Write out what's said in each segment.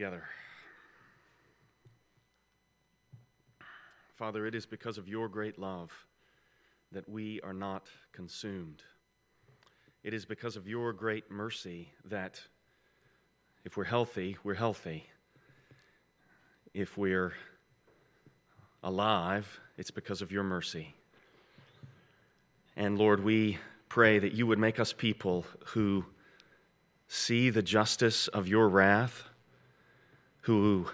together. Father, it is because of your great love that we are not consumed. It is because of your great mercy that if we're healthy, we're healthy. If we're alive, it's because of your mercy. And Lord, we pray that you would make us people who see the justice of your wrath, who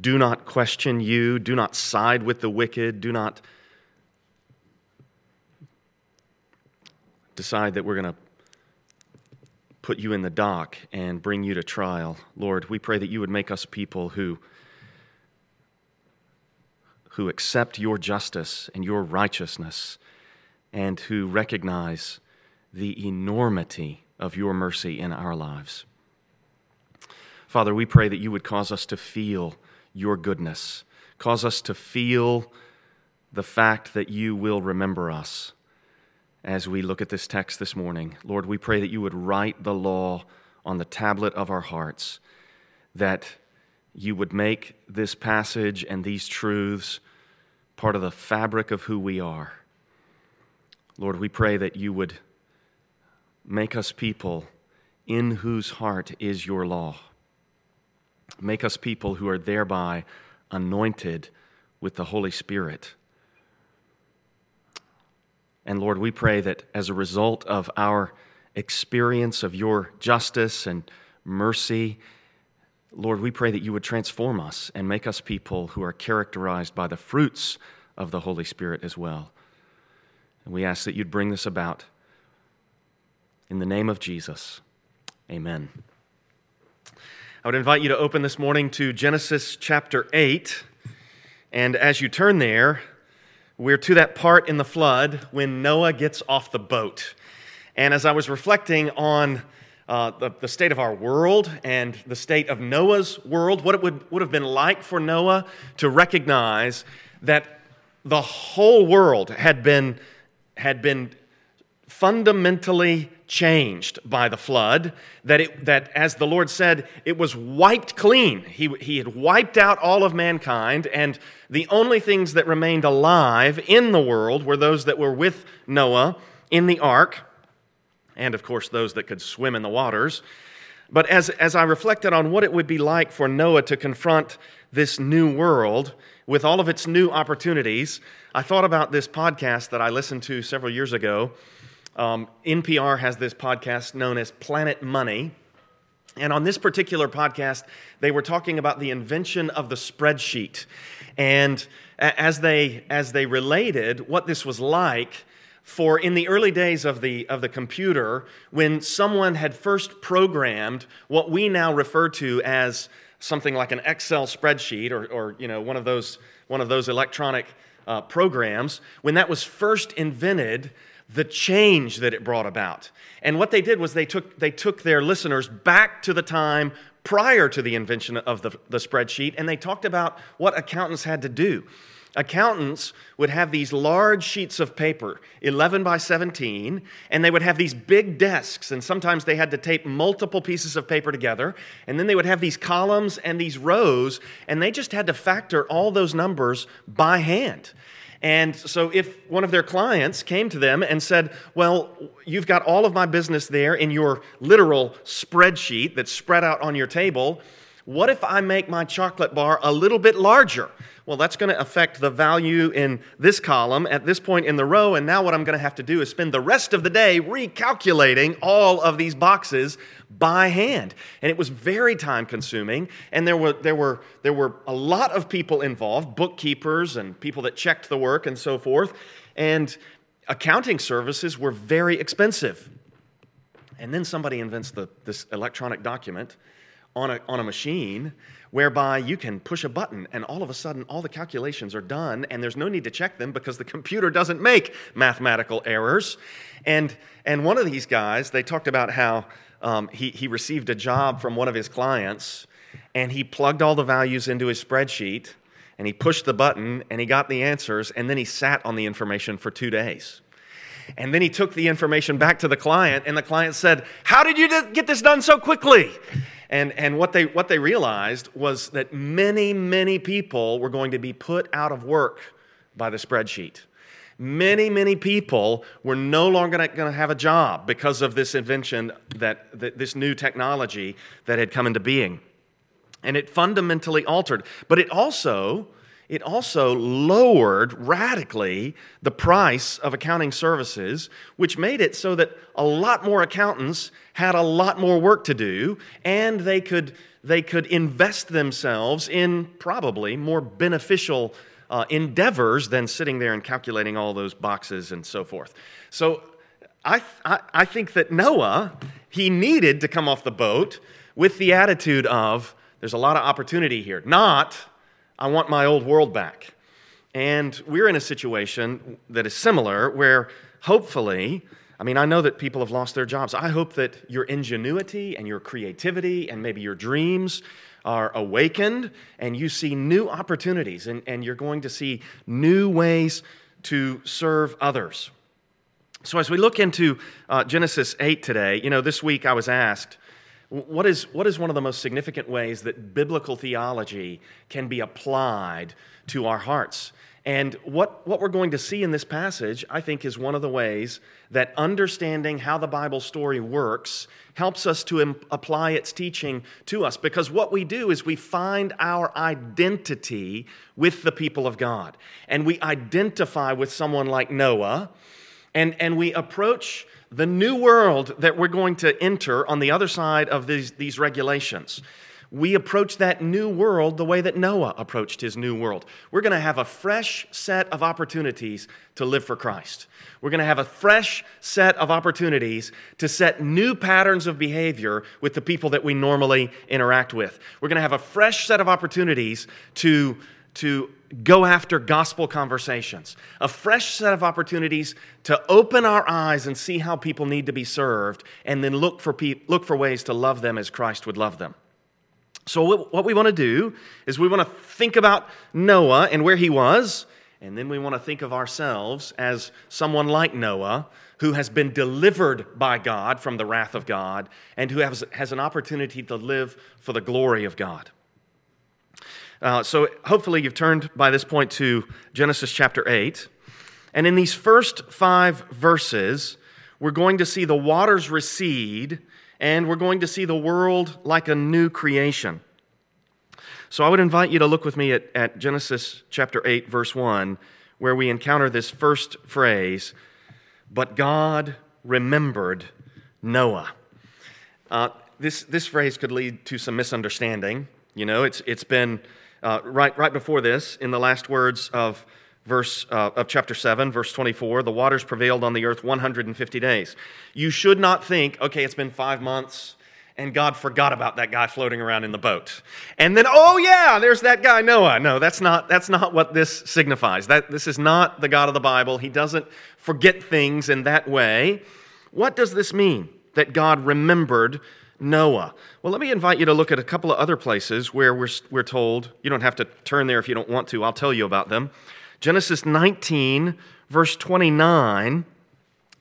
do not question you, do not side with the wicked, do not decide that we're going to put you in the dock and bring you to trial. Lord, we pray that you would make us people who accept your justice and your righteousness, and who recognize the enormity of your mercy in our lives. Father, we pray that you would cause us to feel your goodness, cause us to feel the fact that you will remember us as we look at this text this morning. Lord, we pray that you would write the law on the tablet of our hearts, that you would make this passage and these truths part of the fabric of who we are. Lord, we pray that you would make us people in whose heart is your law. Make us people who are thereby anointed with the Holy Spirit. And Lord, we pray that as a result of our experience of your justice and mercy, Lord, we pray that you would transform us and make us people who are characterized by the fruits of the Holy Spirit as well. And we ask that you'd bring this about. In the name of Jesus, amen. I would invite you to open this morning to Genesis chapter 8. And as you turn there, we're to that part in the flood when Noah gets off the boat. And as I was reflecting on the state of our world and the state of Noah's world, what it would have been like for Noah to recognize that the whole world had been fundamentally changed by the flood, that as the Lord said, it was wiped clean. He had wiped out all of mankind, and the only things that remained alive in the world were those that were with Noah in the ark, and of course those that could swim in the waters. But as I reflected on what it would be like for Noah to confront this new world with all of its new opportunities, I thought about this podcast that I listened to several years ago. NPR has this podcast known as Planet Money, and on this particular podcast, they were talking about the invention of the spreadsheet, and as they related what this was like for in the early days of the computer, when someone had first programmed what we now refer to as something like an Excel spreadsheet or you know, one of those electronic programs. When that was first invented, the change that it brought about. And what they did was they took their listeners back to the time prior to the invention of the spreadsheet, and they talked about what accountants had to do. Accountants would have these large sheets of paper, 11 by 17, and they would have these big desks, and sometimes they had to tape multiple pieces of paper together, and then they would have these columns and these rows, and they just had to factor all those numbers by hand. And so if one of their clients came to them and said, well, you've got all of my business there in your literal spreadsheet that's spread out on your table, what if I make my chocolate bar a little bit larger? Well, that's going to affect the value in this column at this point in the row, and now what I'm going to have to do is spend the rest of the day recalculating all of these boxes by hand. And it was very time-consuming, and there were a lot of people involved, bookkeepers and people that checked the work and so forth, and accounting services were very expensive. And then somebody invents this electronic document on a machine whereby you can push a button and all of a sudden all the calculations are done and there's no need to check them because the computer doesn't make mathematical errors. And one of these guys, they talked about how he received a job from one of his clients, and he plugged all the values into his spreadsheet and he pushed the button and he got the answers, and then he sat on the information for 2 days. And then he took the information back to the client, and the client said, "How did you get this done so quickly?" And what they realized was that many, many people were going to be put out of work by the spreadsheet. Many, many people were no longer going to have a job because of this invention, that this new technology that had come into being. And it fundamentally altered. But it also lowered radically the price of accounting services, which made it so that a lot more accountants had a lot more work to do, and they could invest themselves in probably more beneficial endeavors than sitting there and calculating all those boxes and so forth. So I think that Noah, he needed to come off the boat with the attitude of, there's a lot of opportunity here, not, I want my old world back. And we're in a situation that is similar where hopefully, I mean, I know that people have lost their jobs. I hope that your ingenuity and your creativity and maybe your dreams are awakened and you see new opportunities and you're going to see new ways to serve others. So as we look into Genesis 8 today, you know, this week I was asked, what is one of the most significant ways that biblical theology can be applied to our hearts? And what we're going to see in this passage, I think, is one of the ways that understanding how the Bible story works helps us to apply its teaching to us. Because what we do is we find our identity with the people of God. And we identify with someone like Noah, and we approach the new world that we're going to enter on the other side of these regulations. We approach that new world the way that Noah approached his new world. We're going to have a fresh set of opportunities to live for Christ. We're going to have a fresh set of opportunities to set new patterns of behavior with the people that we normally interact with. We're going to have a fresh set of opportunities to go after gospel conversations, a fresh set of opportunities to open our eyes and see how people need to be served, and then look for ways to love them as Christ would love them. So what we want to do is we want to think about Noah and where he was, and then we want to think of ourselves as someone like Noah who has been delivered by God from the wrath of God and who has an opportunity to live for the glory of God. So hopefully you've turned by this point to Genesis chapter 8. And in these first 5 verses, we're going to see the waters recede, and we're going to see the world like a new creation. So I would invite you to look with me at Genesis chapter 8, verse 1, where we encounter this first phrase, "But God remembered Noah." This phrase could lead to some misunderstanding. You know, it's been... Right before this, in the last words of verse of chapter 7, verse 24, the waters prevailed on the earth 150 days. You should not think, okay, it's been 5 months, and God forgot about that guy floating around in the boat. And then, oh yeah, there's that guy Noah. No, that's not what this signifies. This is not the God of the Bible. He doesn't forget things in that way. What does this mean, that God remembered Noah? Well, let me invite you to look at a couple of other places where we're told, you don't have to turn there if you don't want to, I'll tell you about them. Genesis 19, verse 29,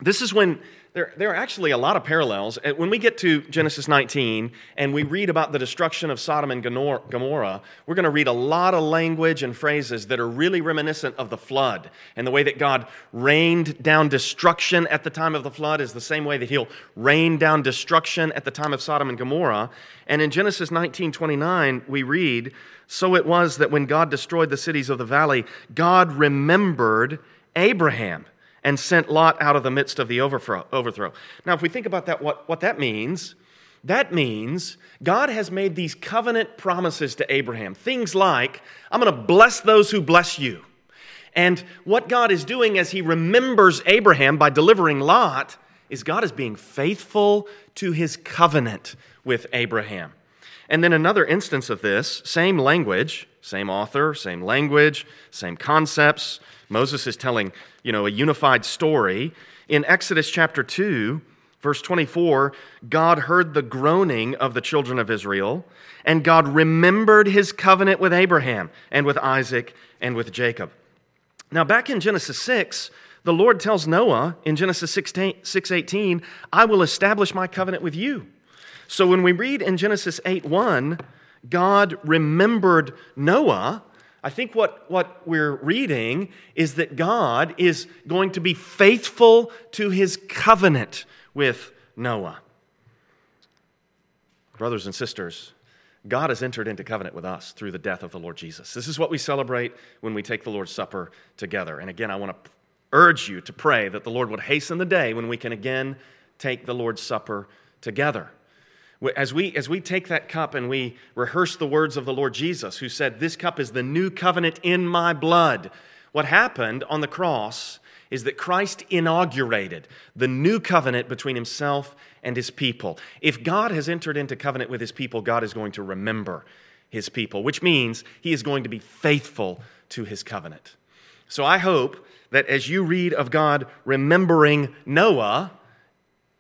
this is when, there are actually a lot of parallels. When we get to Genesis 19 and we read about the destruction of Sodom and Gomorrah, we're going to read a lot of language and phrases that are really reminiscent of the flood. And the way that God rained down destruction at the time of the flood is the same way that he'll rain down destruction at the time of Sodom and Gomorrah. And in Genesis 19:29, we read, "So it was that when God destroyed the cities of the valley, God remembered Abraham and sent Lot out of the midst of the overthrow. Now, if we think about that, what that means God has made these covenant promises to Abraham. Things like, I'm going to bless those who bless you. And what God is doing as he remembers Abraham by delivering Lot is God is being faithful to his covenant with Abraham. And then another instance of this, same language, same author, same language, same concepts. Moses is telling, you know, a unified story. In Exodus chapter 2, verse 24, God heard the groaning of the children of Israel, and God remembered his covenant with Abraham and with Isaac and with Jacob. Now, back in Genesis 6, the Lord teltells Noah in Genesis 6:18, I will establish my covenant with you. So when we read in Genesis 8:1, God remembered Noah, I think what we're reading is that God is going to be faithful to his covenant with Noah. Brothers and sisters, God has entered into covenant with us through the death of the Lord Jesus. This is what we celebrate when we take the Lord's Supper together. And again, I want to urge you to pray that the Lord would hasten the day when we can again take the Lord's Supper together. As we take that cup and we rehearse the words of the Lord Jesus, who said, "This cup is the new covenant in my blood." What happened on the cross is that Christ inaugurated the new covenant between himself and his people. If God has entered into covenant with his people, God is going to remember his people, which means he is going to be faithful to his covenant. So I hope that as you read of God remembering Noah,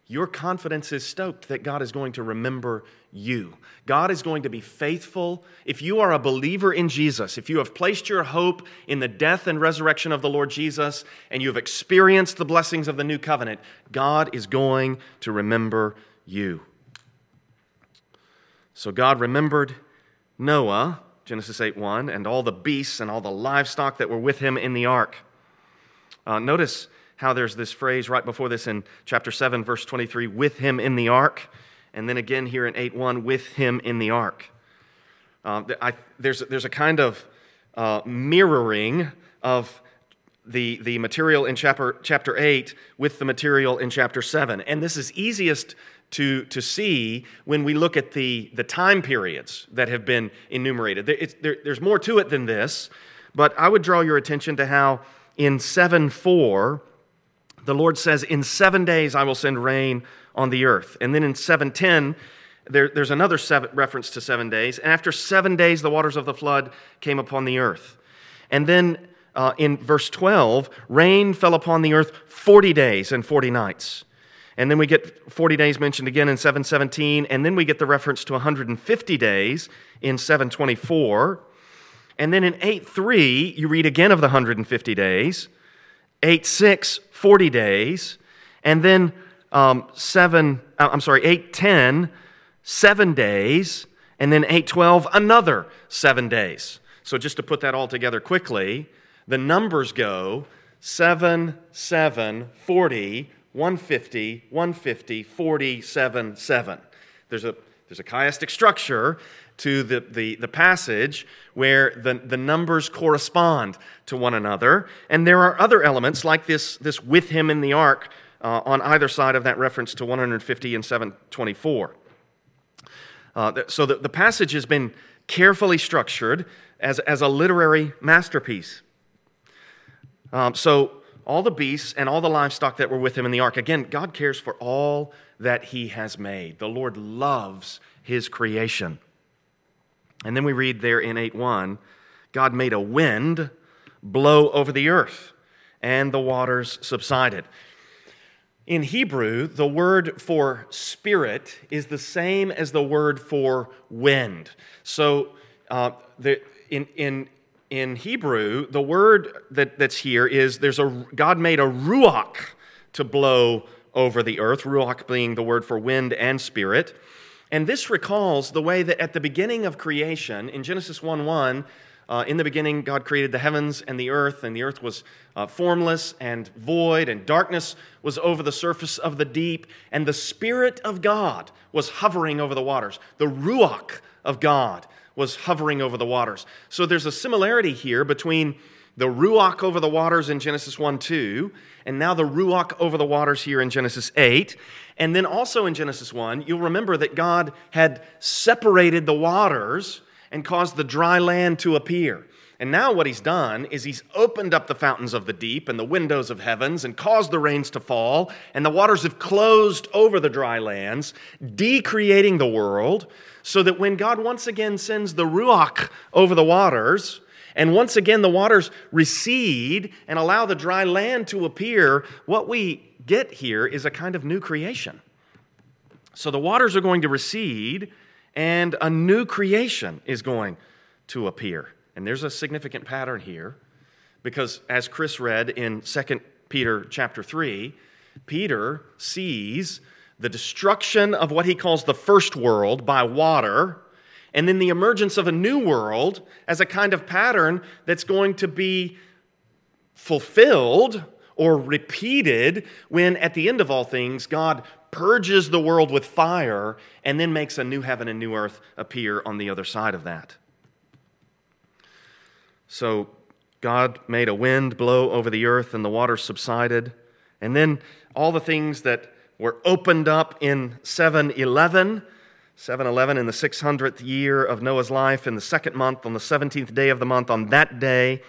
your confidence is stoked that God is going to remember you. God is going to be faithful. If you are a believer in Jesus, if you have placed your hope in the death and resurrection of the Lord Jesus, and you have experienced the blessings of the new covenant, God is going to remember you. So God remembered Noah, Genesis 8:1, and all the beasts and all the livestock that were with him in the ark. Notice how there's this phrase right before this in chapter 7, verse 23, with him in the ark, and then again here in 8:1, with him in the ark. There's a kind of mirroring of the material in chapter 8 with the material in chapter 7. And this is easiest to see when we look at the time periods that have been enumerated. There's more to it than this, but I would draw your attention to how in 7:4, the Lord says, "In 7 days I will send rain on the earth." And then in 7:10, there's another reference to 7 days. And after 7 days, the waters of the flood came upon the earth. And then in verse 12, rain fell upon the earth 40 days and 40 nights. And then we get 40 days mentioned again in 7:17. And then we get the reference to 150 days in 7:24. And then in 8:3, you read again of the 150 days. 8:6, 40 days, and then 8:10, 7 days, and then 8:12, another 7 days. So just to put that all together quickly, the numbers go 7, 7, 40, 150, 150, 40, 7, 7. There's a chiastic structure to the passage where the numbers correspond to one another. And there are other elements like this with him in the ark on either side of that reference to 150 and 724. So the passage has been carefully structured as a literary masterpiece. So all the beasts and all the livestock that were with him in the ark. Again, God cares for all that he has made. The Lord loves his creation. And then we read there in 8:1, God made a wind blow over the earth, and the waters subsided. In Hebrew, the word for spirit is the same as the word for wind. So in Hebrew, the word that's here is God made a ruach to blow over the earth, ruach being the word for wind and spirit. And this recalls the way that at the beginning of creation, in Genesis 1:1, in the beginning God created the heavens and the earth was formless and void, and darkness was over the surface of the deep, and the Spirit of God was hovering over the waters. The Ruach of God was hovering over the waters. So there's a similarity here between the Ruach over the waters in Genesis 1:2, and now the Ruach over the waters here in Genesis 8. And then also in Genesis 1, you'll remember that God had separated the waters and caused the dry land to appear. And now what he's done is he's opened up the fountains of the deep and the windows of heavens and caused the rains to fall, and the waters have closed over the dry lands, decreating the world, so that when God once again sends the Ruach over the waters, and once again, the waters recede and allow the dry land to appear, what we get here is a kind of new creation. So the waters are going to recede, and a new creation is going to appear. And there's a significant pattern here, because as Chris read in 2 Peter chapter 3, Peter sees the destruction of what he calls the first world by water, and then the emergence of a new world as a kind of pattern that's going to be fulfilled or repeated when, at the end of all things, God purges the world with fire and then makes a new heaven and new earth appear on the other side of that. So God made a wind blow over the earth and the waters subsided. And then all the things that were opened up in 711 in the 600th year of Noah's life, in the second month, on the 17th day of the month, on that day,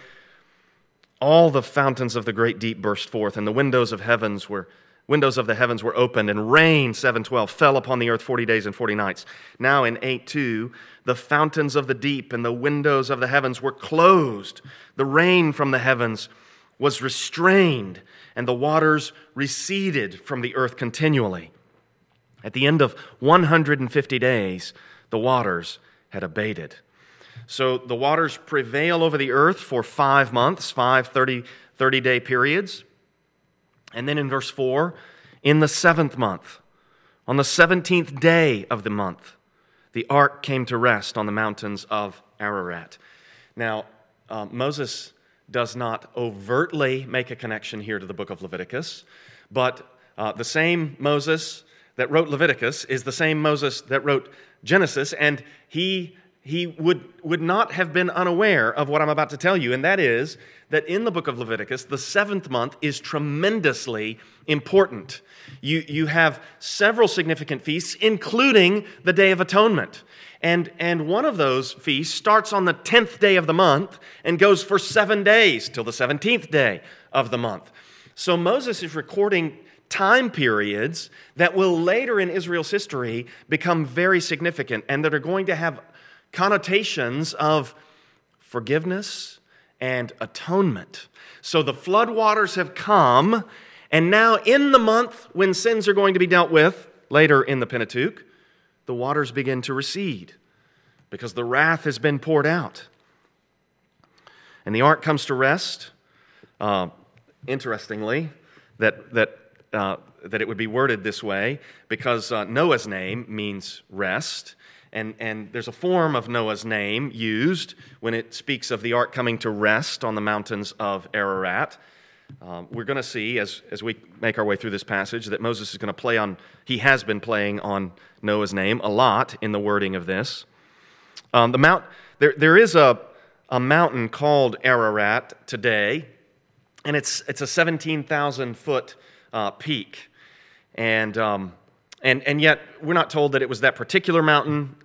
all the fountains of the great deep burst forth, and the windows of the heavens were opened, and rain, 712, fell upon the earth 40 days and 40 nights. Now in 8:2, the fountains of the deep and the windows of the heavens were closed. The rain from the heavens was restrained, and the waters receded from the earth continually. At the end of 150 days, the waters had abated. So the waters prevail over the earth for 5 months, 30-day periods. And then in verse 4, in the 7th month, on the 17th day of the month, the ark came to rest on the mountains of Ararat. Now, Moses does not overtly make a connection here to the book of Leviticus, but the same Moses that wrote Leviticus is the same Moses that wrote Genesis, and he would not have been unaware of what I'm about to tell you, and that is that in the book of Leviticus, the 7th month is tremendously important. You have several significant feasts, including the Day of Atonement. And one of those feasts starts on the 10th day of the month and goes for 7 days till the 17th day of the month. So Moses is recording time periods that will later in Israel's history become very significant and that are going to have connotations of forgiveness and atonement. So the floodwaters have come, and now in the month when sins are going to be dealt with, later in the Pentateuch, the waters begin to recede because the wrath has been poured out. And the ark comes to rest. Interestingly, that it would be worded this way because Noah's name means rest. And there's a form of Noah's name used when it speaks of the ark coming to rest on the mountains of Ararat. We're going to see, as we make our way through this passage, that Moses is going to has been playing on Noah's name a lot in the wording of this. There is a mountain called Ararat today, and it's a 17,000-foot peak. And yet, we're not told that it was that particular mountain.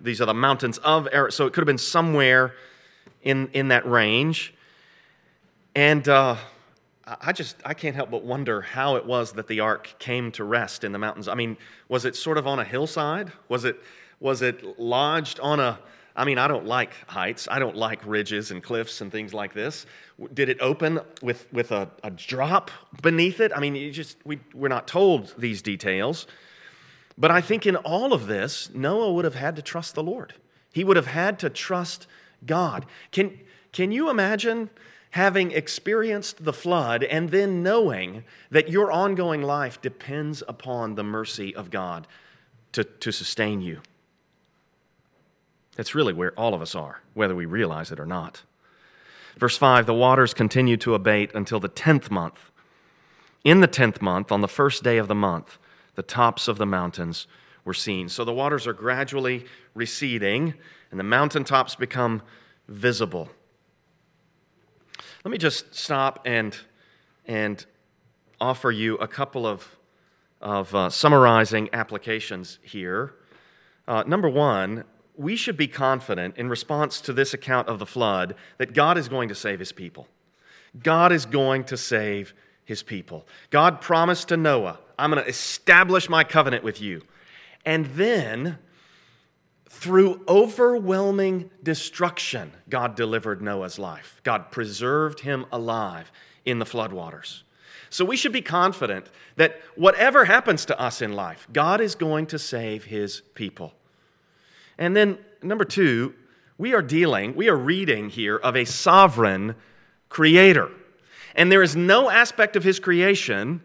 These are the mountains of Ararat, so it could have been somewhere in that range. And I can't help but wonder how it was that the ark came to rest in the mountains. I mean, was it sort of on a hillside? Was it lodged on a? I mean, I don't like heights. I don't like ridges and cliffs and things like this. Did it open with a drop beneath it? I mean, we're not told these details. But I think in all of this, Noah would have had to trust the Lord. He would have had to trust God. Can you imagine having experienced the flood and then knowing that your ongoing life depends upon the mercy of God to sustain you? That's really where all of us are, whether we realize it or not. Verse 5, the waters continued to abate until the 10th month. In the 10th month, on the first day of the month, the tops of the mountains were seen. So the waters are gradually receding, and the mountaintops become visible. Let me just stop and offer you a couple of summarizing applications here. Number one, we should be confident in response to this account of the flood that God is going to save his people. God is going to save his people. God promised to Noah, I'm going to establish my covenant with you. And then, through overwhelming destruction, God delivered Noah's life. God preserved him alive in the floodwaters. So we should be confident that whatever happens to us in life, God is going to save his people. And then, number two, we are reading here of a sovereign creator. And there is no aspect of his creation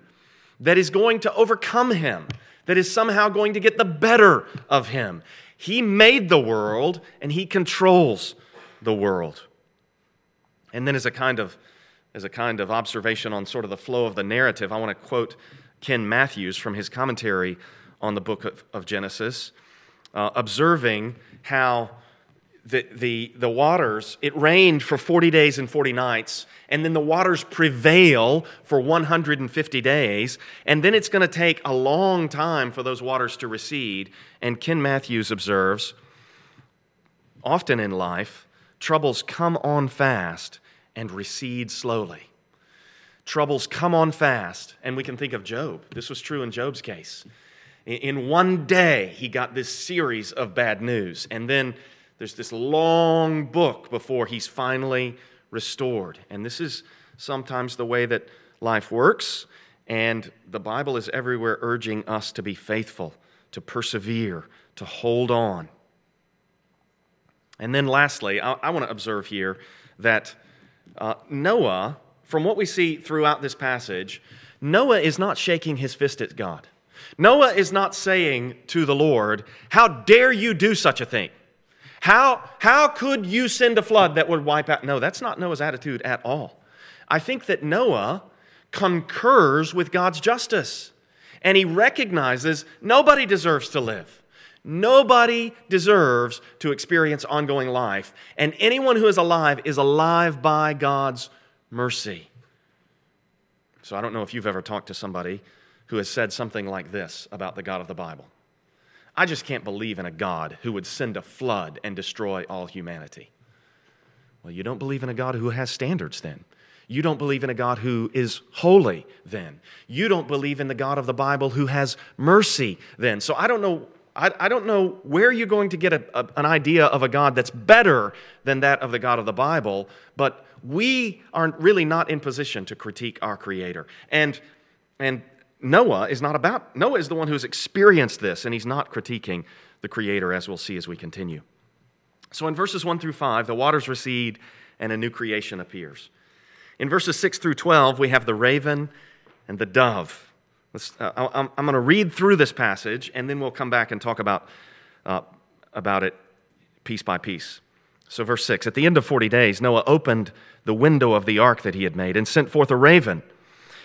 that is going to overcome him, that is somehow going to get the better of him. He made the world, and he controls the world. And then as a kind of observation on sort of the flow of the narrative, I want to quote Ken Matthews from his commentary on the book of Genesis, observing how the waters, it rained for 40 days and 40 nights, and then the waters prevail for 150 days, and then it's going to take a long time for those waters to recede. And Ken Matthews observes, often in life, troubles come on fast and recede slowly. Troubles come on fast, and we can think of Job. This was true in Job's case. In one day, he got this series of bad news, and then there's this long book before he's finally restored. And this is sometimes the way that life works. And the Bible is everywhere urging us to be faithful, to persevere, to hold on. And then lastly, I want to observe here that Noah, from what we see throughout this passage, Noah is not shaking his fist at God. Noah is not saying to the Lord, "How dare you do such a thing? How could you send a flood that would wipe out?" No, that's not Noah's attitude at all. I think that Noah concurs with God's justice, and he recognizes nobody deserves to live. Nobody deserves to experience ongoing life, and anyone who is alive by God's mercy. So I don't know if you've ever talked to somebody who has said something like this about the God of the Bible: "I just can't believe in a God who would send a flood and destroy all humanity." Well, you don't believe in a God who has standards then. You don't believe in a God who is holy then. You don't believe in the God of the Bible who has mercy then. So I don't know where you're going to get an idea of a God that's better than that of the God of the Bible, but we are really not in position to critique our Creator. And Noah is the one who's experienced this, and he's not critiquing the Creator, as we'll see as we continue. So in verses 1 through 5, the waters recede and a new creation appears. In verses 6 through 12, we have the raven and the dove. I'm going to read through this passage, and then we'll come back and talk about it piece by piece. So verse 6, at the end of 40 days, Noah opened the window of the ark that he had made and sent forth a raven.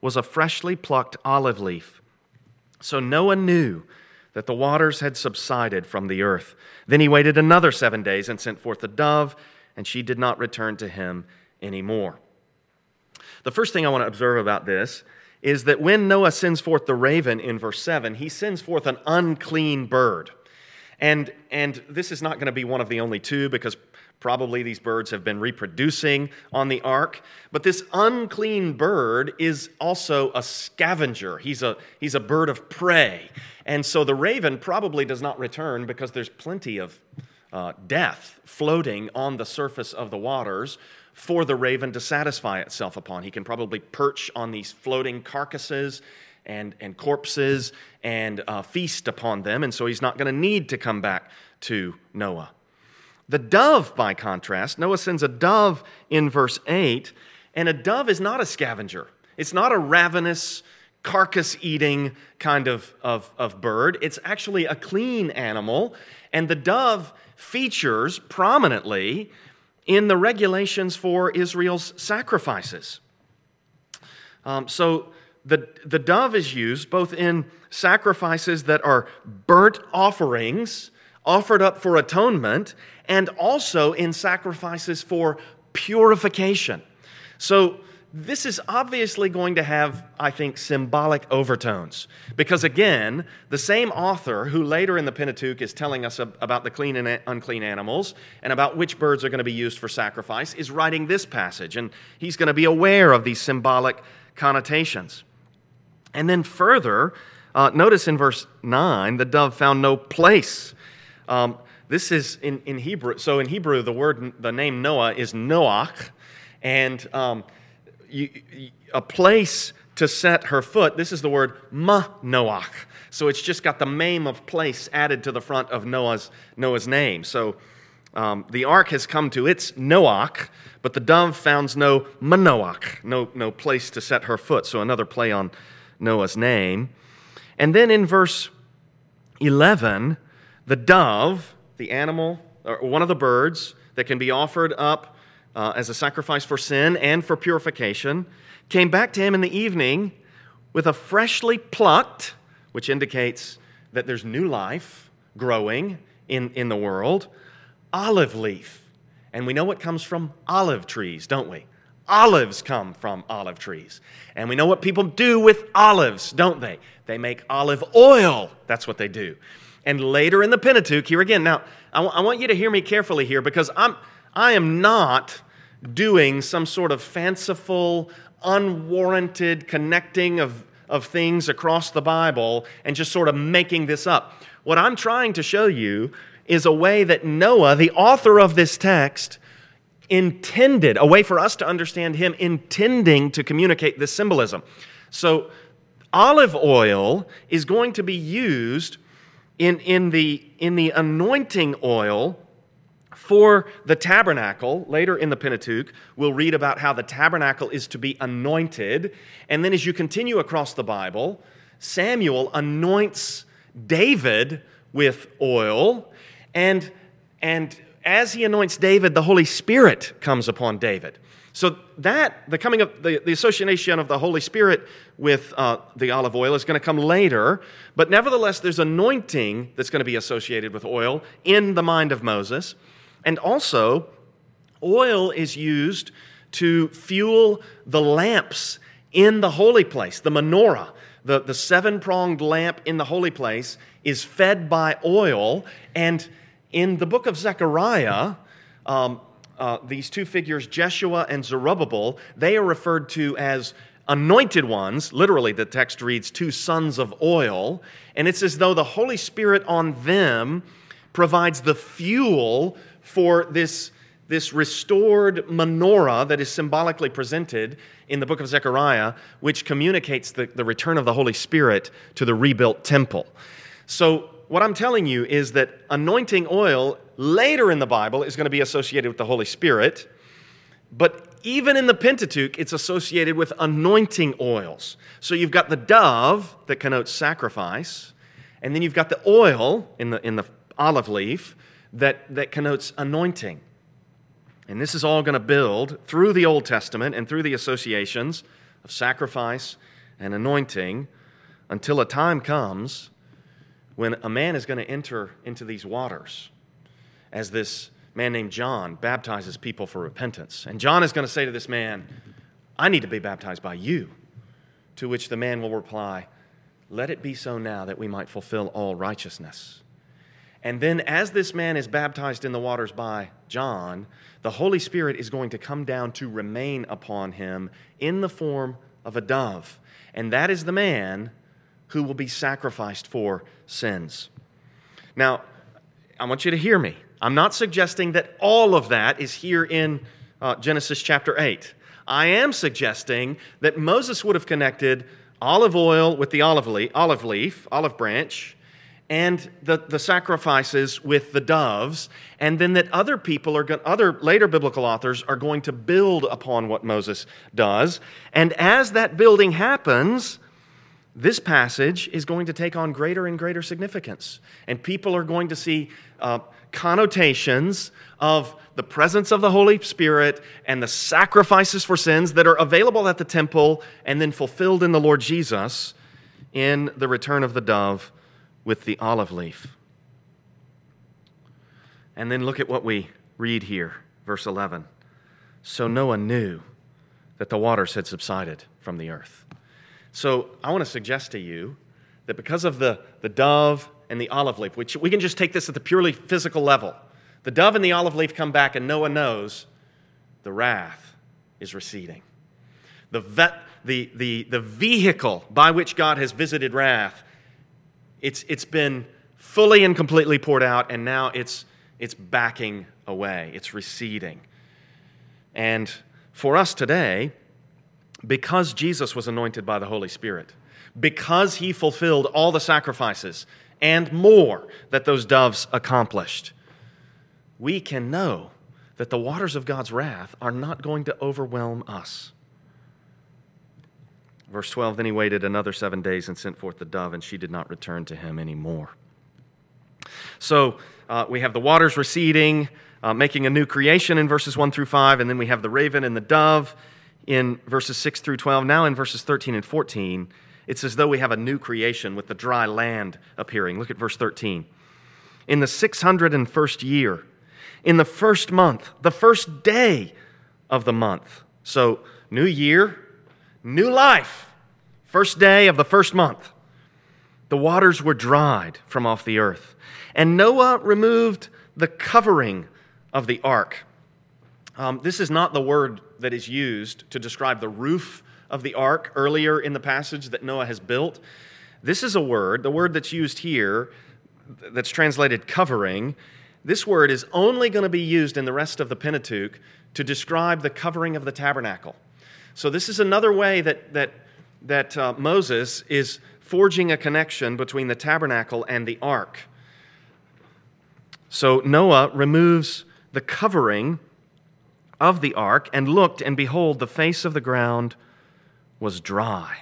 was a freshly plucked olive leaf. So Noah knew that the waters had subsided from the earth. Then he waited another 7 days and sent forth the dove, and she did not return to him anymore. The first thing I want to observe about this is that when Noah sends forth the raven in verse 7, he sends forth an unclean bird. And this is not going to be one of the only two, because probably these birds have been reproducing on the ark. But this unclean bird is also a scavenger. He's a bird of prey. And so the raven probably does not return because there's plenty of death floating on the surface of the waters for the raven to satisfy itself upon. He can probably perch on these floating carcasses and corpses and feast upon them. And so he's not going to need to come back to Noah. The dove, by contrast, Noah sends a dove in verse 8, and a dove is not a scavenger. It's not a ravenous, carcass-eating kind of bird. It's actually a clean animal, and the dove features prominently in the regulations for Israel's sacrifices. So the dove is used both in sacrifices that are burnt offerings offered up for atonement, and also in sacrifices for purification. So this is obviously going to have, I think, symbolic overtones. Because again, the same author who later in the Pentateuch is telling us about the clean and unclean animals and about which birds are going to be used for sacrifice is writing this passage. And he's going to be aware of these symbolic connotations. And then further, Notice in verse 9, the dove found no place. This is in Hebrew. So in Hebrew, the name Noah is Noach, and a place to set her foot. This is the word Manoach. So it's just got the name of place added to the front of Noah's name. So the ark has come to its Noach, but the dove found no Manoach, no place to set her foot. So another play on Noah's name. And then in verse 11, the dove, the animal, or one of the birds that can be offered up as a sacrifice for sin and for purification, came back to him in the evening with a freshly plucked, which indicates that there's new life growing in the world, olive leaf. And we know what comes from olive trees, don't we? Olives come from olive trees. And we know what people do with olives, don't they? They make olive oil. That's what they do. And later in the Pentateuch, here again, now, I want you to hear me carefully here, because I am not doing some sort of fanciful, unwarranted connecting of things across the Bible and just sort of making this up. What I'm trying to show you is a way that Noah, the author of this text, intended, a way for us to understand him intending to communicate this symbolism. So olive oil is going to be used in the anointing oil for the tabernacle. Later in the Pentateuch, we'll read about how the tabernacle is to be anointed. And then as you continue across the Bible, Samuel anoints David with oil. And as he anoints David, the Holy Spirit comes upon David. So that, the coming of the association of the Holy Spirit with the olive oil is going to come later. But nevertheless, there's anointing that's going to be associated with oil in the mind of Moses. And also, oil is used to fuel the lamps in the holy place, the menorah. The seven-pronged lamp in the holy place is fed by oil. And in the book of Zechariah, these two figures, Jeshua and Zerubbabel, they are referred to as anointed ones. Literally, the text reads, two sons of oil. And it's as though the Holy Spirit on them provides the fuel for this restored menorah that is symbolically presented in the book of Zechariah, which communicates the return of the Holy Spirit to the rebuilt temple. So what I'm telling you is that anointing oil later in the Bible is going to be associated with the Holy Spirit, but even in the Pentateuch, it's associated with anointing oils. So you've got the dove that connotes sacrifice, and then you've got the oil in the olive leaf that connotes anointing. And this is all going to build through the Old Testament and through the associations of sacrifice and anointing until a time comes when a man is going to enter into these waters as this man named John baptizes people for repentance. And John is going to say to this man, "I need to be baptized by you." To which the man will reply, "Let it be so now that we might fulfill all righteousness." And then as this man is baptized in the waters by John, the Holy Spirit is going to come down to remain upon him in the form of a dove. And that is the man who will be sacrificed for sins. Now, I want you to hear me. I'm not suggesting that all of that is here in Genesis chapter 8. I am suggesting that Moses would have connected olive oil with the olive leaf, olive branch, and the sacrifices with the doves, and then that other people, other later biblical authors, are going to build upon what Moses does. And as that building happens, this passage is going to take on greater and greater significance. And people are going to see connotations of the presence of the Holy Spirit and the sacrifices for sins that are available at the temple and then fulfilled in the Lord Jesus in the return of the dove with the olive leaf. And then look at what we read here, verse 11. So Noah knew that the waters had subsided from the earth. So I want to suggest to you that because of the dove and the olive leaf, which we can just take this at the purely physical level, the dove and the olive leaf come back and Noah knows the wrath is receding. The vehicle by which God has visited wrath It's been fully and completely poured out, and now it's backing away. It's receding. And for us today, because Jesus was anointed by the Holy Spirit, because he fulfilled all the sacrifices and more that those doves accomplished, we can know that the waters of God's wrath are not going to overwhelm us. Verse 12, then he waited another 7 days and sent forth the dove, and she did not return to him anymore. So we have the waters receding, making a new creation in verses 1 through 5, and then we have the raven and the dove in verses 6 through 12. Now in verses 13 and 14, it's as though we have a new creation with the dry land appearing. Look at verse 13. In the 601st year, in the first month, the first day of the month. So, new year, new life. First day of the first month. The waters were dried from off the earth. And Noah removed the covering of the ark. This is not the word that is used to describe the roof of the ark earlier in the passage that Noah has built. This is a word, the word that's used here, that's translated covering. This word is only going to be used in the rest of the Pentateuch to describe the covering of the tabernacle. So this is another way that Moses is forging a connection between the tabernacle and the ark. So Noah removes the covering of the ark and looked, and behold, the face of the ground was dry.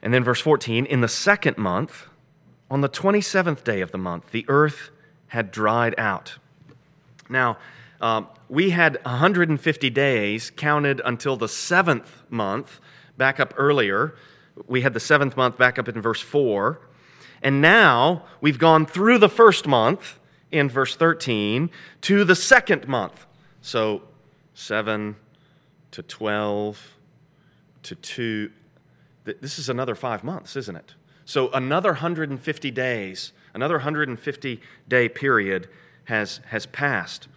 And then verse 14, in the second month, on the 27th day of the month, the earth had dried out. Now, we had 150 days counted until the seventh month, back up earlier. We had the seventh month back up in verse 4. And now we've gone through the first month in verse 13 to the second month. So 7 to 12 to 2. This is another 5 months, isn't it? So another 150 days, another 150-day period has passed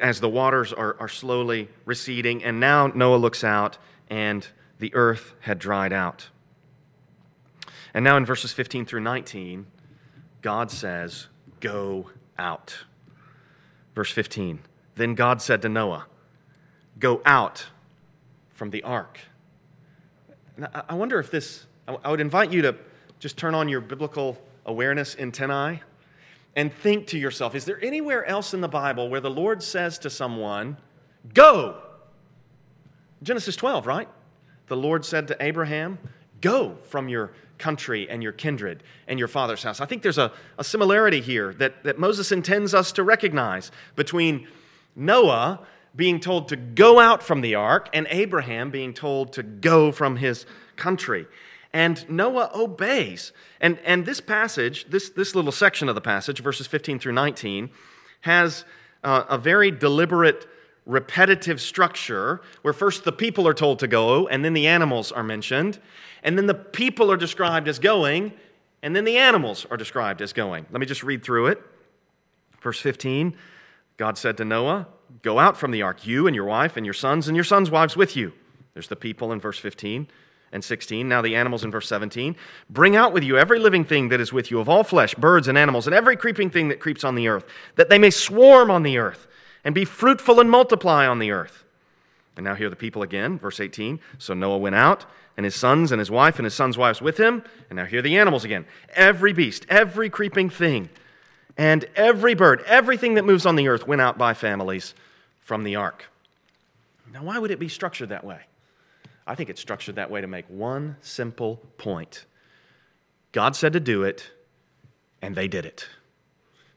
as the waters are slowly receding. And now Noah looks out, and the earth had dried out. And now in verses 15 through 19, God says, go out. Verse 15, then God said to Noah, go out from the ark. Now, I wonder if this... I would invite you to just turn on your biblical awareness antennae and think to yourself, is there anywhere else in the Bible where the Lord says to someone, go? Genesis 12, right? The Lord said to Abraham, go from your country and your kindred and your father's house. I think there's a similarity here that Moses intends us to recognize between Noah being told to go out from the ark and Abraham being told to go from his country. And Noah obeys. And this passage, this little section of the passage, verses 15 through 19, has a very deliberate, repetitive structure where first the people are told to go, and then the animals are mentioned, and then the people are described as going, and then the animals are described as going. Let me just read through it. Verse 15, God said to Noah, go out from the ark, you and your wife and your sons' wives with you. There's the people in verse 15. And 16, now the animals in verse 17, bring out with you every living thing that is with you of all flesh, birds and animals, and every creeping thing that creeps on the earth, that they may swarm on the earth and be fruitful and multiply on the earth. And now hear the people again, verse 18, so Noah went out, and his sons and his wife and his sons' wives with him. And now hear the animals again, every beast, every creeping thing, and every bird, everything that moves on the earth went out by families from the ark. Now why would it be structured that way? I think it's structured that way to make one simple point. God said to do it, and they did it.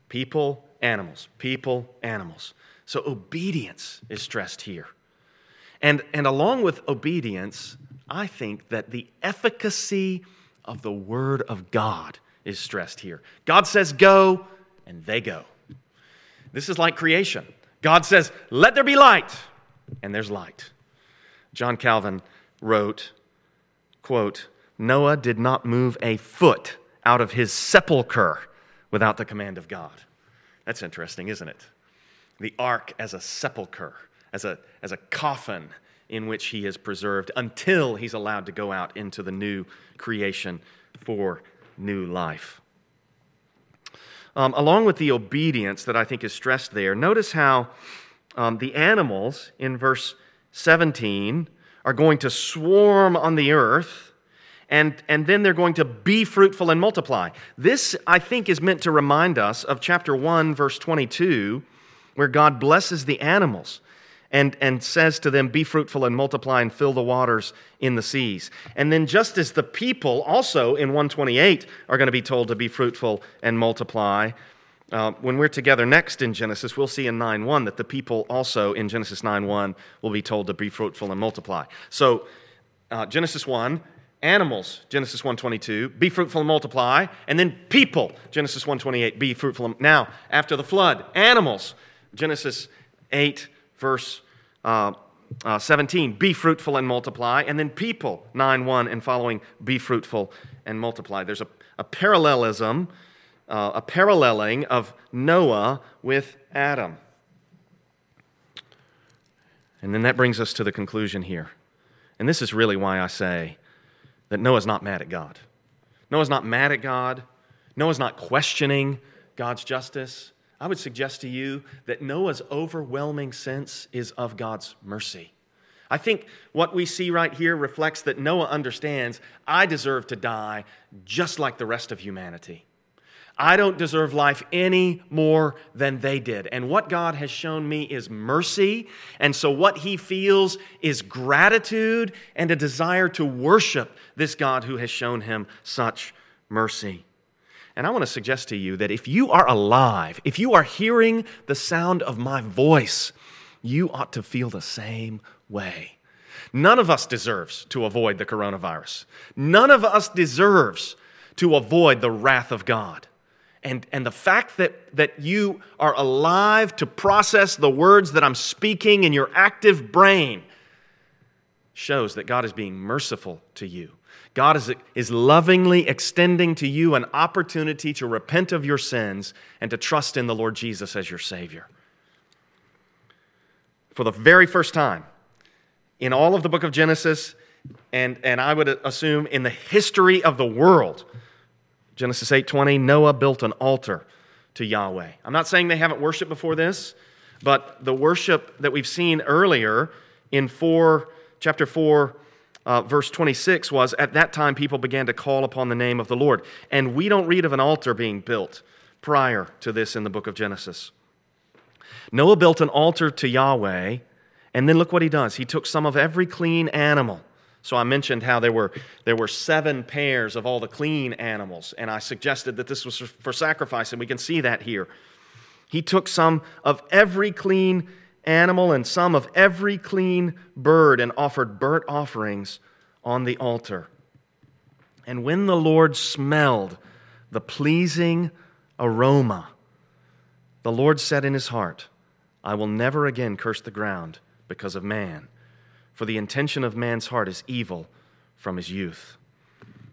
People, animals. People, animals. So obedience is stressed here. And along with obedience, I think that the efficacy of the Word of God is stressed here. God says go, and they go. This is like creation. God says, let there be light, and there's light. John Calvin wrote, quote, Noah did not move a foot out of his sepulcher without the command of God. That's interesting, isn't it? The ark as a sepulcher, as a coffin in which he is preserved until he's allowed to go out into the new creation for new life. Along with the obedience that I think is stressed there, notice how the animals in verse 17 are going to swarm on the earth, and then they're going to be fruitful and multiply. This, I think, is meant to remind us of chapter 1, verse 22, where God blesses the animals and says to them, be fruitful and multiply and fill the waters in the seas. And then just as the people also in 128 are going to be told to be fruitful and multiply, when we're together next in Genesis, we'll see in 9:1 that the people also in Genesis 9:1 will be told to be fruitful and multiply. So Genesis 1, animals, Genesis 1:22, be fruitful and multiply, and then people, Genesis 1:28, be fruitful. Now, after the flood, animals, Genesis 8, verse 17, be fruitful and multiply, and then people, 9:1 and following, be fruitful and multiply. There's a parallelism, a paralleling of Noah with Adam. And then that brings us to the conclusion here. And this is really why I say that Noah's not mad at God. Noah's not mad at God. Noah's not questioning God's justice. I would suggest to you that Noah's overwhelming sense is of God's mercy. I think what we see right here reflects that Noah understands, I deserve to die just like the rest of humanity. I don't deserve life any more than they did. And what God has shown me is mercy. And so what he feels is gratitude and a desire to worship this God who has shown him such mercy. And I want to suggest to you that if you are alive, if you are hearing the sound of my voice, you ought to feel the same way. None of us deserves to avoid the coronavirus. None of us deserves to avoid the wrath of God. And the fact that you are alive to process the words that I'm speaking in your active brain shows that God is being merciful to you. God is lovingly extending to you an opportunity to repent of your sins and to trust in the Lord Jesus as your Savior. For the very first time in all of the book of Genesis, and I would assume in the history of the world, Genesis 8:20, Noah built an altar to Yahweh. I'm not saying they haven't worshipped before this, but the worship that we've seen earlier in chapter 4, verse 26 was, at that time people began to call upon the name of the Lord. And we don't read of an altar being built prior to this in the book of Genesis. Noah built an altar to Yahweh, and then look what he does. He took some of every clean animal. So I mentioned how there were 7 pairs of all the clean animals, and I suggested that this was for sacrifice, and we can see that here. He took some of every clean animal and some of every clean bird and offered burnt offerings on the altar. And when the Lord smelled the pleasing aroma, the Lord said in his heart, I will never again curse the ground because of man. For the intention of man's heart is evil from his youth.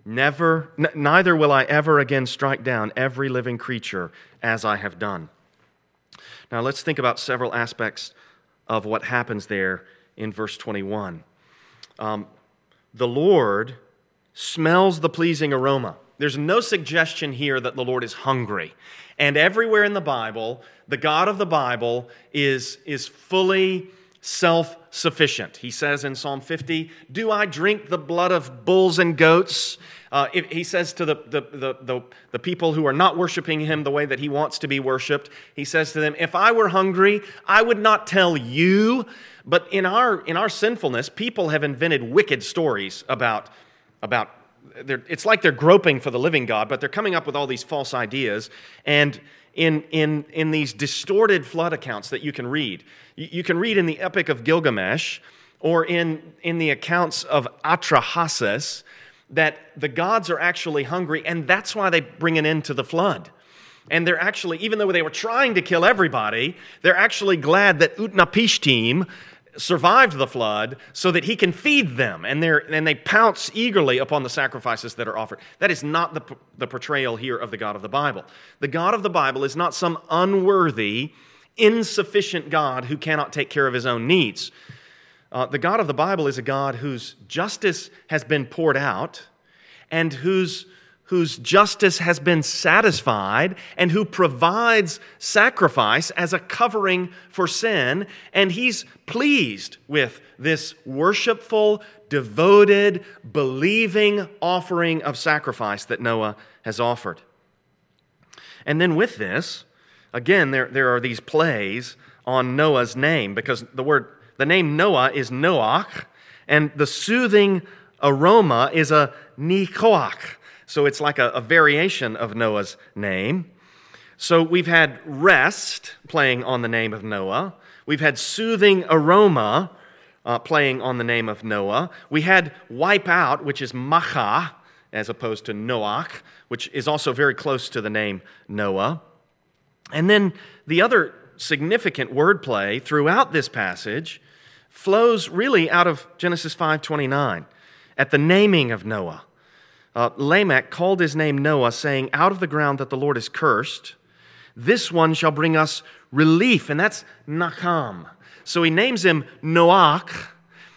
Neither will I ever again strike down every living creature as I have done. Now let's think about several aspects of what happens there in verse 21. The Lord smells the pleasing aroma. There's no suggestion here that the Lord is hungry. And everywhere in the Bible, the God of the Bible is fully self-sufficient. He says in Psalm 50, do I drink the blood of bulls and goats? He says to the people who are not worshiping him the way that he wants to be worshiped, he says to them, if I were hungry, I would not tell you. But in our sinfulness, people have invented wicked stories about it's like they're groping for the living God, but they're coming up with all these false ideas. And in these distorted flood accounts that you can read. You can read in the Epic of Gilgamesh or in the accounts of Atrahasis that the gods are actually hungry, and that's why they bring an end to the flood. And they're actually, even though they were trying to kill everybody, they're actually glad that Utnapishtim survived the flood so that he can feed them, and they pounce eagerly upon the sacrifices that are offered. That is not the portrayal here of the God of the Bible. The God of the Bible is not some unworthy, insufficient God who cannot take care of his own needs. The God of the Bible is a God whose justice has been poured out and whose justice has been satisfied and who provides sacrifice as a covering for sin. And he's pleased with this worshipful, devoted, believing offering of sacrifice that Noah has offered. And then with this, again, there are these plays on Noah's name, because the name Noah is Noach, and the soothing aroma is a Nekoach. So it's like a variation of Noah's name. So we've had rest playing on the name of Noah. We've had soothing aroma playing on the name of Noah. We had wipe out, which is Macha, as opposed to Noach, which is also very close to the name Noah. And then the other significant wordplay throughout this passage flows really out of Genesis 5:29 at the naming of Noah. Lamech called his name Noah, saying, "Out of the ground that the Lord has cursed, this one shall bring us relief." And that's Nakam. So he names him Noach,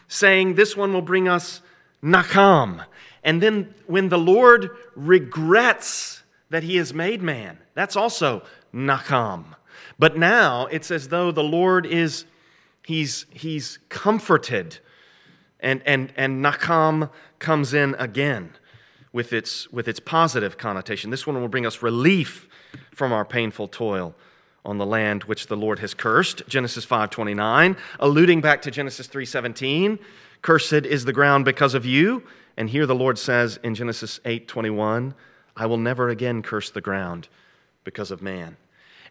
saying, "This one will bring us Nakam." And then when the Lord regrets that he has made man, that's also Nakam. But now it's as though the Lord is, he's comforted, and Nakam comes in again with its positive connotation. This one will bring us relief from our painful toil on the land which the Lord has cursed, Genesis 5:29, alluding back to Genesis 3:17, "Cursed is the ground because of you." And here the Lord says in Genesis 8:21, "I will never again curse the ground because of man."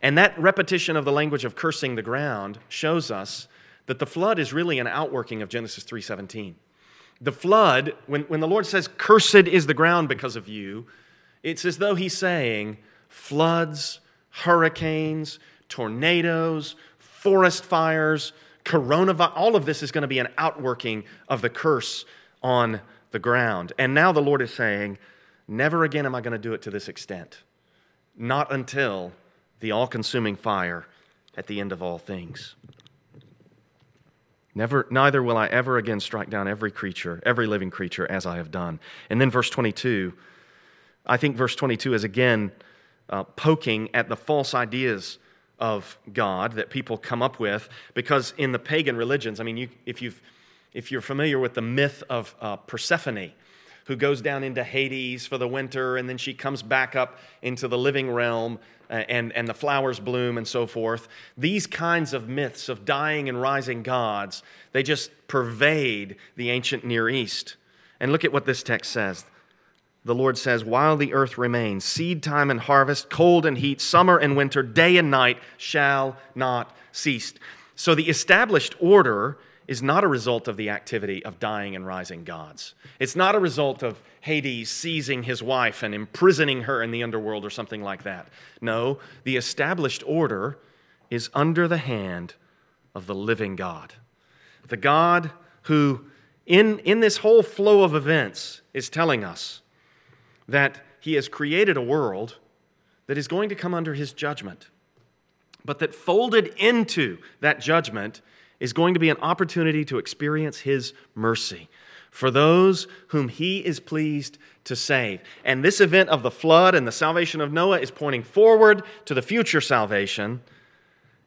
And that repetition of the language of cursing the ground shows us that the flood is really an outworking of Genesis 3:17. The flood, when the Lord says, "Cursed is the ground because of you," it's as though he's saying floods, hurricanes, tornadoes, forest fires, coronavirus, all of this is going to be an outworking of the curse on the ground. And now the Lord is saying, never again am I going to do it to this extent. Not until the all-consuming fire at the end of all things. Neither will I ever again strike down every living creature as I have done. And then verse 22, I think verse 22 is again poking at the false ideas of God that people come up with, because in the pagan religions, I mean, if you're familiar with the myth of Persephone, who goes down into Hades for the winter, and then she comes back up into the living realm, and the flowers bloom and so forth. These kinds of myths of dying and rising gods, they just pervade the ancient Near East. And look at what this text says. The Lord says, "While the earth remains, seed time and harvest, cold and heat, summer and winter, day and night shall not cease." So the established order is not a result of the activity of dying and rising gods. It's not a result of Hades seizing his wife and imprisoning her in the underworld or something like that. No, the established order is under the hand of the living God. The God who, in this whole flow of events, is telling us that he has created a world that is going to come under his judgment, but that folded into that judgment is going to be an opportunity to experience his mercy for those whom he is pleased to save. And this event of the flood and the salvation of Noah is pointing forward to the future salvation.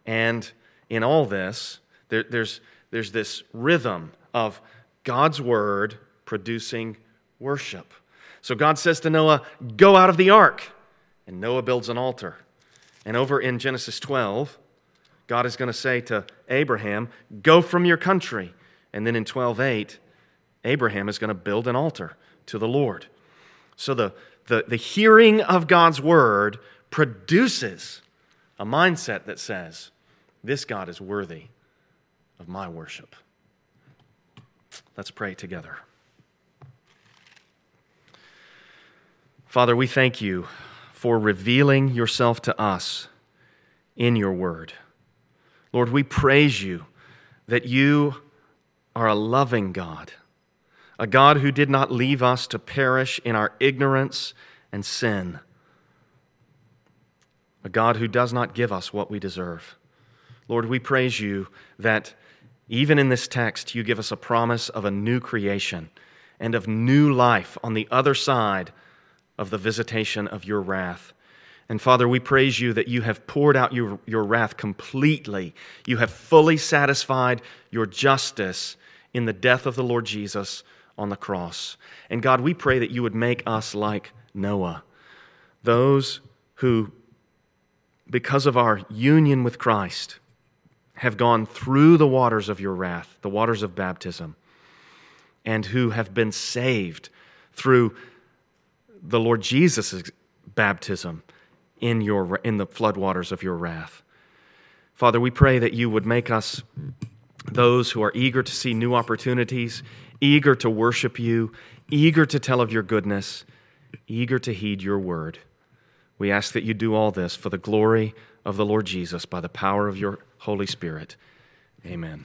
And in all this, there's this rhythm of God's word producing worship. So God says to Noah, "Go out of the ark." And Noah builds an altar. And over in Genesis 12, God is going to say to Abraham, "Go from your country." And then in 12:8, Abraham is going to build an altar to the Lord. So the hearing of God's word produces a mindset that says, this God is worthy of my worship. Let's pray together. Father, we thank you for revealing yourself to us in your word. Lord, we praise you that you are a loving God, a God who did not leave us to perish in our ignorance and sin, a God who does not give us what we deserve. Lord, we praise you that Even in this text, you give us a promise of a new creation and of new life on the other side of the visitation of your wrath. And Father, we praise you that you have poured out your wrath completely. You have fully satisfied your justice in the death of the Lord Jesus on the cross. And God, we pray that you would make us like Noah, those who, because of our union with Christ, have gone through the waters of your wrath, the waters of baptism, and who have been saved through the Lord Jesus' baptism in the floodwaters of your wrath. Father, we pray that you would make us those who are eager to see new opportunities, eager to worship you, eager to tell of your goodness, eager to heed your word. We ask that you do all this for the glory of the Lord Jesus by the power of your Holy Spirit. Amen.